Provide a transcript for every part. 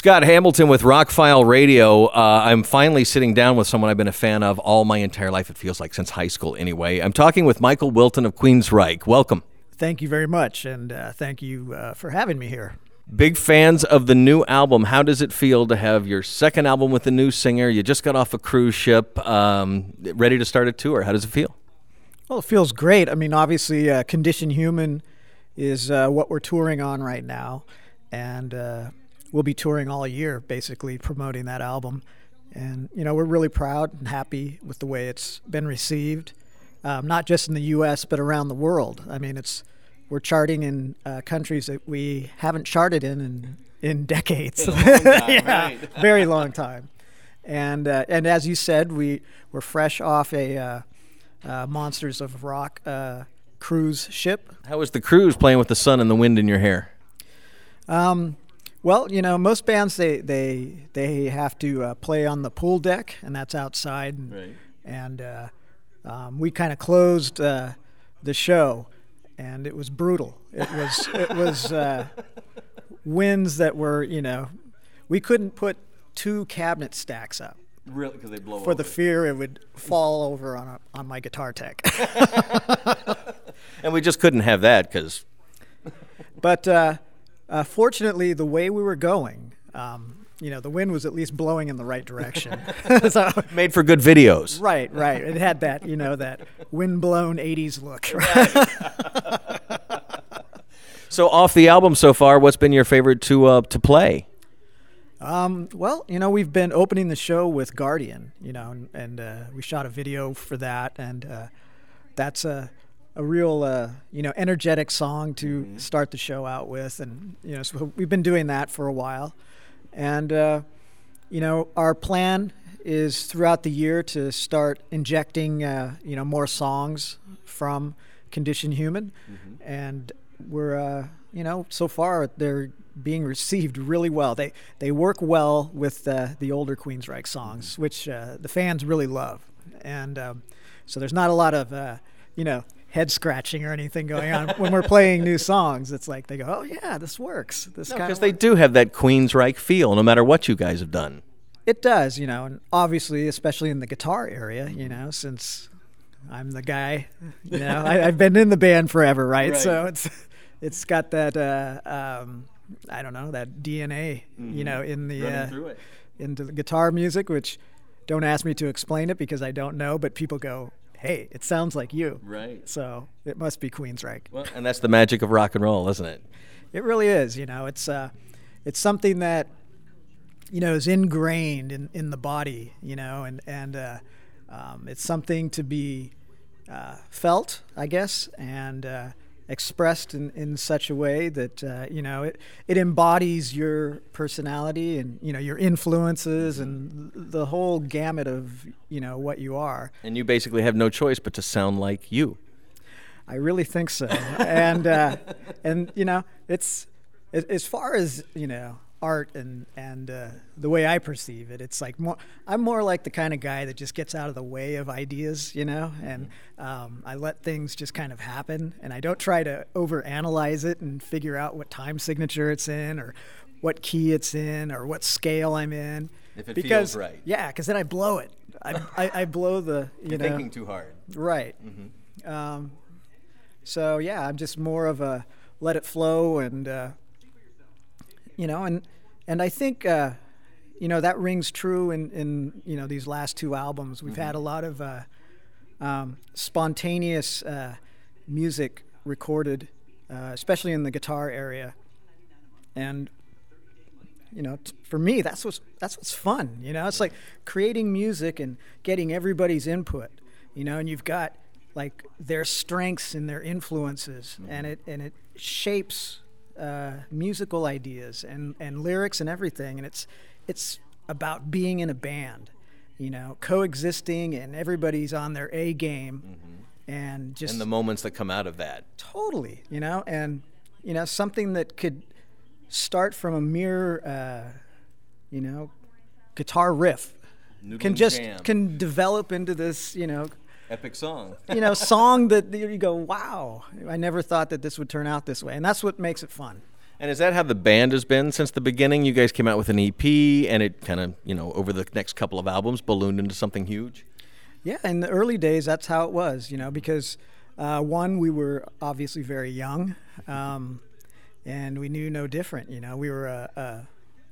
Scott Hamilton with Rockfile Radio. I'm finally sitting down with someone I've been a fan of all my entire life, it feels like, since high school anyway. I'm talking with Michael Wilton of Queensrÿche. Welcome. Thank you very much, and thank you for having me here. Big fans of the new album. How does it feel to have your second album with a new singer? You just got off a cruise ship, ready to start a tour. How does it feel? Well, it feels great. I mean, obviously, Conditioned Human is what we're touring on right now, and we'll be touring all year, basically, promoting that album. And, you know, we're really proud and happy with the way it's been received, not just in the U.S., but around the world. I mean, we're charting in countries that we haven't charted in decades. It's a long time, yeah, right? Very long time. And as you said, we're fresh off a Monsters of Rock cruise ship. How was the cruise, playing with the sun and the wind in your hair? Well, you know, most bands, they have to play on the pool deck, and that's outside. And, right. And we kind of closed the show, and it was brutal. It was winds that were, you know, we couldn't put two cabinet stacks up. Really, because they blow over. For the fear it would fall over on my guitar tech. And we just couldn't have that because... But fortunately, the way we were going, you know, the wind was at least blowing in the right direction. So, made for good videos. Right, right. It had that, you know, that wind-blown 80s look. Right. So off the album so far, what's been your favorite to play? Well, you know, we've been opening the show with Guardian, you know, and we shot a video for that, and that's a real, you know, energetic song to start the show out with, and, you know, so we've been doing that for a while, and, you know, our plan is throughout the year to start injecting, you know, more songs from Conditioned Human, and we're, you know, so far they're being received really well. They work well with the older Queensrÿche songs, which the fans really love, and so there's not a lot of you know, head scratching or anything going on when we're playing new songs. It's like they go, oh yeah, this works. This kind of, because they do have that Queensrÿche feel, no matter what you guys have done. It does, you know, and obviously, especially in the guitar area, you know, since I'm the guy, you know, I've been in the band forever, right? So it's got that. I don't know, that DNA, you know, in the into the guitar music, which, don't ask me to explain it because I don't know, but people go, hey, it sounds like you. Right. So it must be Queensrÿche. Well, and that's the magic of rock and roll, isn't it? It really is. You know, it's something that, you know, is ingrained in the body, you know, and it's something to be felt, I guess, and expressed in such a way that, you know, it embodies your personality and, you know, your influences and the whole gamut of, you know, what you are. And you basically have no choice but to sound like you. I really think so. And you know, it's as far as, you know, art and the way I perceive it, it's like I'm more like the kind of guy that just gets out of the way of ideas, you know, and I let things just kind of happen, and I don't try to overanalyze it and figure out what time signature it's in or what key it's in or what scale I'm in. If it feels right. Yeah, because then I blow it. I blow the, you know. You're thinking too hard. Right. Mm-hmm. So, yeah, I'm just more of a let it flow and... you know, and I think, you know, that rings true in you know, these last two albums. We've had a lot of spontaneous music recorded, especially in the guitar area. And, you know, for me, that's what's fun, you know. It's like creating music and getting everybody's input, you know, and you've got, like, their strengths and their influences, and it shapes... musical ideas and lyrics and everything, and it's about being in a band, you know, coexisting, and everybody's on their A game, and just the moments that come out of that. Totally, you know, and you know, something that could start from a mere, you know, guitar riff can develop into this, you know. Epic song. You know, song that you go, wow, I never thought that this would turn out this way. And that's what makes it fun. And is that how the band has been since the beginning? You guys came out with an EP, and it kind of, you know, over the next couple of albums, ballooned into something huge? Yeah, in the early days, that's how it was, you know, because, one, we were obviously very young, and we knew no different, you know. We were a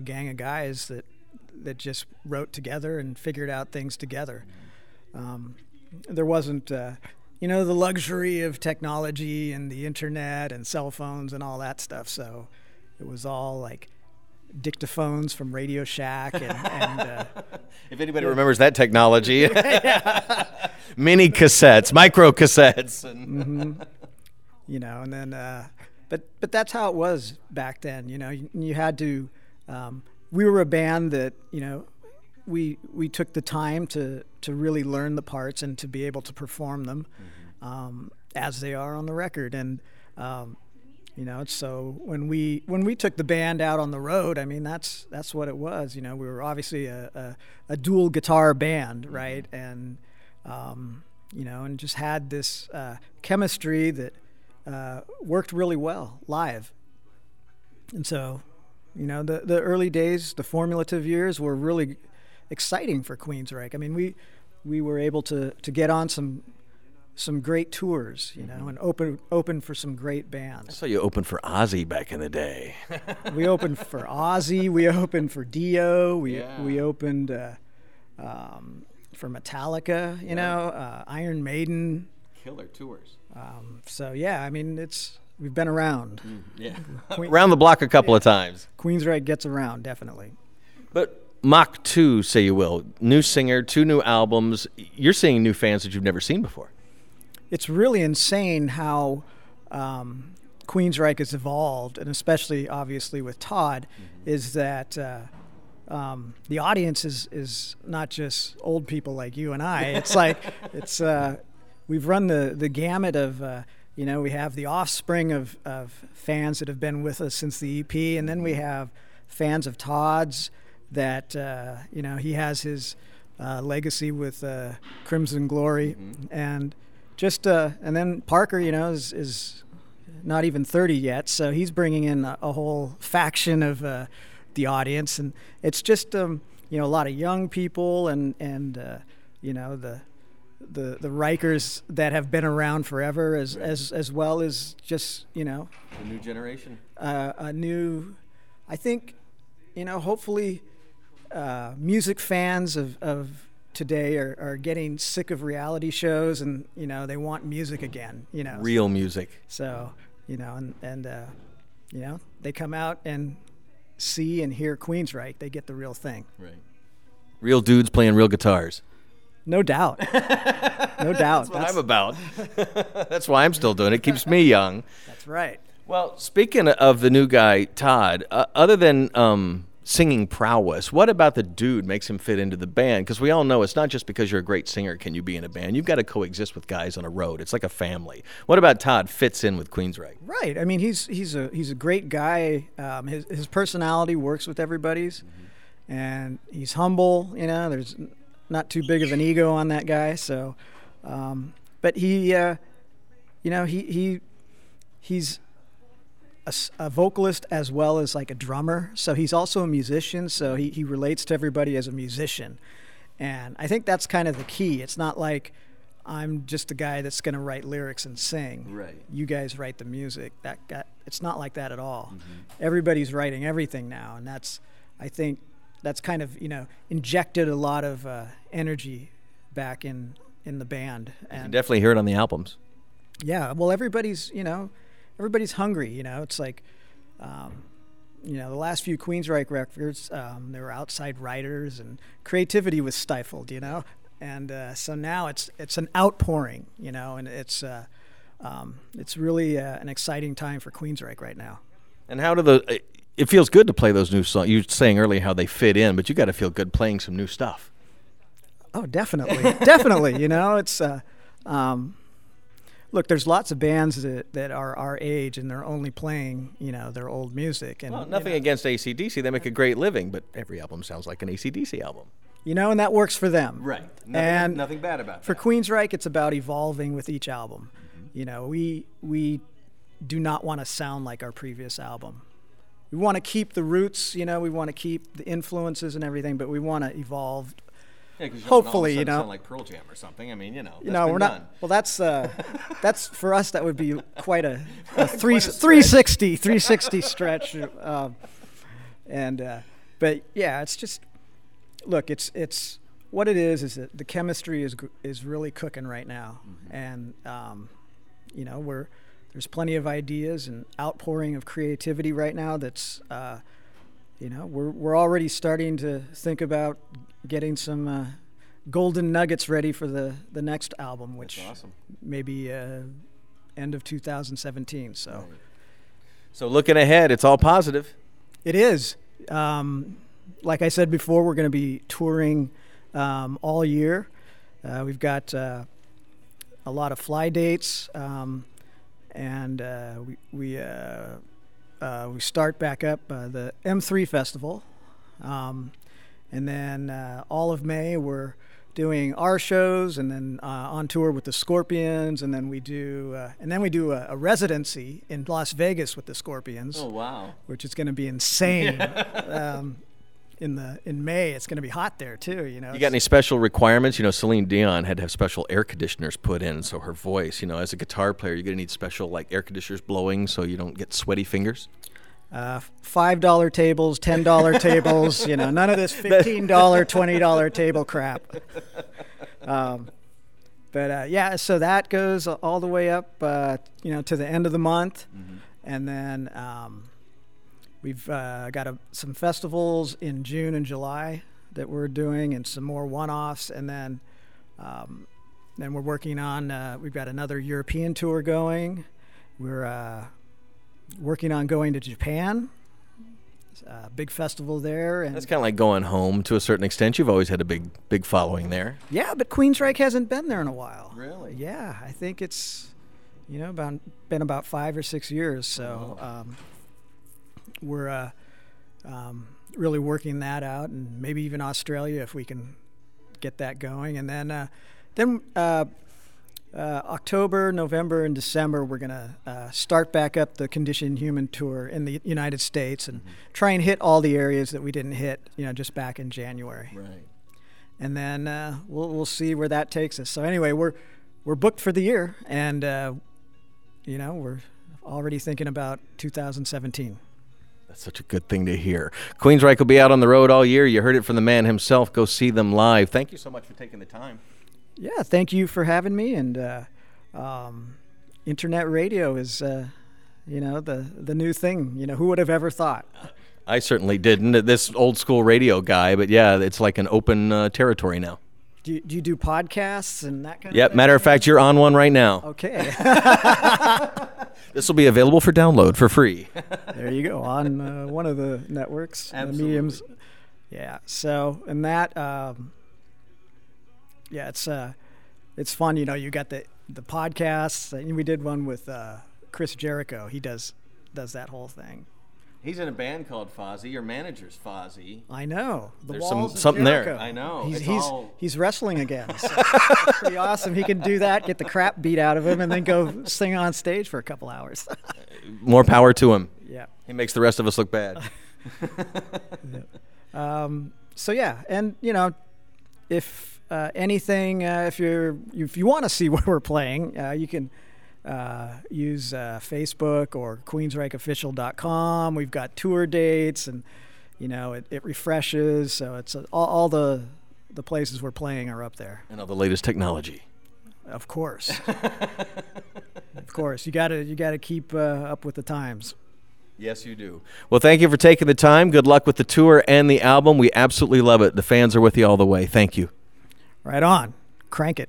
gang of guys that just wrote together and figured out things together. There wasn't, you know, the luxury of technology and the internet and cell phones and all that stuff, so it was all like dictaphones from Radio Shack and if anybody remembers that technology. Yeah. Mini cassettes, micro cassettes. Mm-hmm. You know, and then but that's how it was back then, you know. You had to we were a band that, you know, we took the time to really learn the parts and to be able to perform them. Mm-hmm. As they are on the record. And you know, so when we took the band out on the road, I mean, that's what it was. You know, we were obviously a dual guitar band, right? And you know, and just had this chemistry that worked really well live. And so, you know, the early days, the formative years, were really exciting for Queensrÿche. I mean, we were able to get on some great tours, you know. Mm-hmm. And open for some great bands. I saw you open for Ozzy back in the day. We opened for Ozzy. We opened for Dio. We opened for Metallica, you know, Iron Maiden. Killer tours. So yeah, I mean, we've been around. Around the block a couple of times. Queensrÿche gets around, definitely. But Mach 2, say you will, new singer, two new albums. You're seeing new fans that you've never seen before. It's really insane how Queensrÿche has evolved, and especially obviously with Todd. Mm-hmm. Is that the audience is not just old people like you and I. It's like we've run the gamut of you know, we have the offspring of fans that have been with us since the EP, and then we have fans of Todd's that you know, he has his legacy with Crimson Glory. Mm-hmm. And just and then Parker, you know, is not even 30 yet, so he's bringing in a whole faction of the audience, and it's just you know, a lot of young people and you know, the Rikers that have been around forever, as well as just, you know, a new generation. I think, you know, hopefully, music fans of today are getting sick of reality shows, and you know, they want music again, you know, real music. So you know, and you know, they come out and see and hear Queensrÿche, they get the real thing, right? Real dudes playing real guitars. No doubt. No doubt. That's what I'm about. That's why I'm still doing it. Keeps me young. That's right. Well, speaking of the new guy Todd, other than singing prowess, what about the dude makes him fit into the band? Because we all know it's not just because you're a great singer can you be in a band. You've got to coexist with guys on a road. It's like a family. What about Todd fits in with Queensrÿche? Right. I mean, he's a great guy. His personality works with everybody's. Mm-hmm. And he's humble, you know. There's not too big of an ego on that guy. So but he you know, he's a vocalist as well as like a drummer, so he's also a musician, so he relates to everybody as a musician. And I think that's kind of the key. It's not like I'm just the guy that's going to write lyrics and sing. Right. You guys write the music. It's not like that at all. Mm-hmm. Everybody's writing everything now, and I think that's kind of, you know, injected a lot of energy back in the band. And you can definitely hear it on the albums. Yeah, well, everybody's, you know, everybody's hungry, you know. It's like, you know, the last few Queensrÿche records, they were outside writers, and creativity was stifled, you know. And so now it's an outpouring, you know, and it's really an exciting time for Queensrÿche right now. And how do it feels good to play those new songs. You were saying earlier how they fit in, but you got to feel good playing some new stuff. Oh, definitely, definitely. You know, it's. Look, there's lots of bands that are our age, and they're only playing, you know, their old music. And, well, nothing, you know, against AC/DC. They make a great living, but every album sounds like an AC/DC album. You know, and that works for them. Right. Nothing bad about that. For Queensrÿche, it's about evolving with each album. Mm-hmm. You know, we do not want to sound like our previous album. we want to keep the roots, you know, we want to keep the influences and everything, but we want to evolve. Yeah, hopefully, you know, sound like Pearl Jam or something. I mean, you know, we're not. Done. Well, that's for us. That would be quite a 360 stretch. But yeah, it's just look. It's what it is that the chemistry is really cooking right now, mm-hmm. and you know, there's plenty of ideas and outpouring of creativity right now. That's you know, we're already starting to think about getting some golden nuggets ready for the next album, which awesome. Maybe end of 2017. So, right. So looking ahead, it's all positive. It is. Like I said before, we're going to be touring all year. We've got a lot of fly dates, and we start back up the M3 Festival. And then all of May, we're doing our shows, and then on tour with the Scorpions, and then we do a residency in Las Vegas with the Scorpions. Oh wow! Which is going to be insane. In May, it's going to be hot there too. You know. You got any special requirements? You know, Celine Dion had to have special air conditioners put in, so her voice. You know, as a guitar player, you're going to need special like air conditioners blowing, so you don't get sweaty fingers. $5 tables, $10 tables, you know, none of this $15, $20 table crap. Yeah, so that goes all the way up, you know, to the end of the month. Mm-hmm. And then we've got some festivals in June and July that we're doing and some more one-offs. And then we're working on, we've got another European tour going. We're working on going to Japan, big festival there. And that's kind of like going home to a certain extent. You've always had a big following there. Yeah, but Queensrÿche hasn't been there in a while. Really? Yeah, I think it's, you know, been about 5 or 6 years. So we're really working that out, and maybe even Australia if we can get that going. And then October, November, and December, we're going to start back up the Conditioned Human Tour in the United States and mm-hmm. try and hit all the areas that we didn't hit, you know, just back in January. Right. And then we'll see where that takes us. So anyway, we're booked for the year, and, you know, we're already thinking about 2017. That's such a good thing to hear. Queensrÿche will be out on the road all year. You heard it from the man himself. Go see them live. Thank you so much for taking the time. Yeah, thank you for having me. And internet radio is, you know, the new thing. You know, who would have ever thought? I certainly didn't. This old school radio guy, but yeah, it's like an open territory now. Do you do podcasts and that kind of thing? Yep, matter of fact, you're on one right now. Okay. This will be available for download for free. There you go, on one of the networks, absolutely. The mediums. Yeah, so, and that... yeah, it's fun. You know, you got the podcasts. And we did one with Chris Jericho. He does that whole thing. He's in a band called Fozzy. Your manager's Fozzy. I know. There's something Jericho. There. I know. He's wrestling again. So pretty awesome. He can do that, get the crap beat out of him, and then go sing on stage for a couple hours. More power to him. Yeah. He makes the rest of us look bad. So yeah, and you know, if. Anything, if you want to see where we're playing, you can use Facebook or QueensRikeOfficial.com. We've got tour dates, and you know it refreshes, so it's all the places we're playing are up there. And all the latest technology. Of course, of course. You gotta keep up with the times. Yes, you do. Well, thank you for taking the time. Good luck with the tour and the album. We absolutely love it. The fans are with you all the way. Thank you. Right on. Crank it.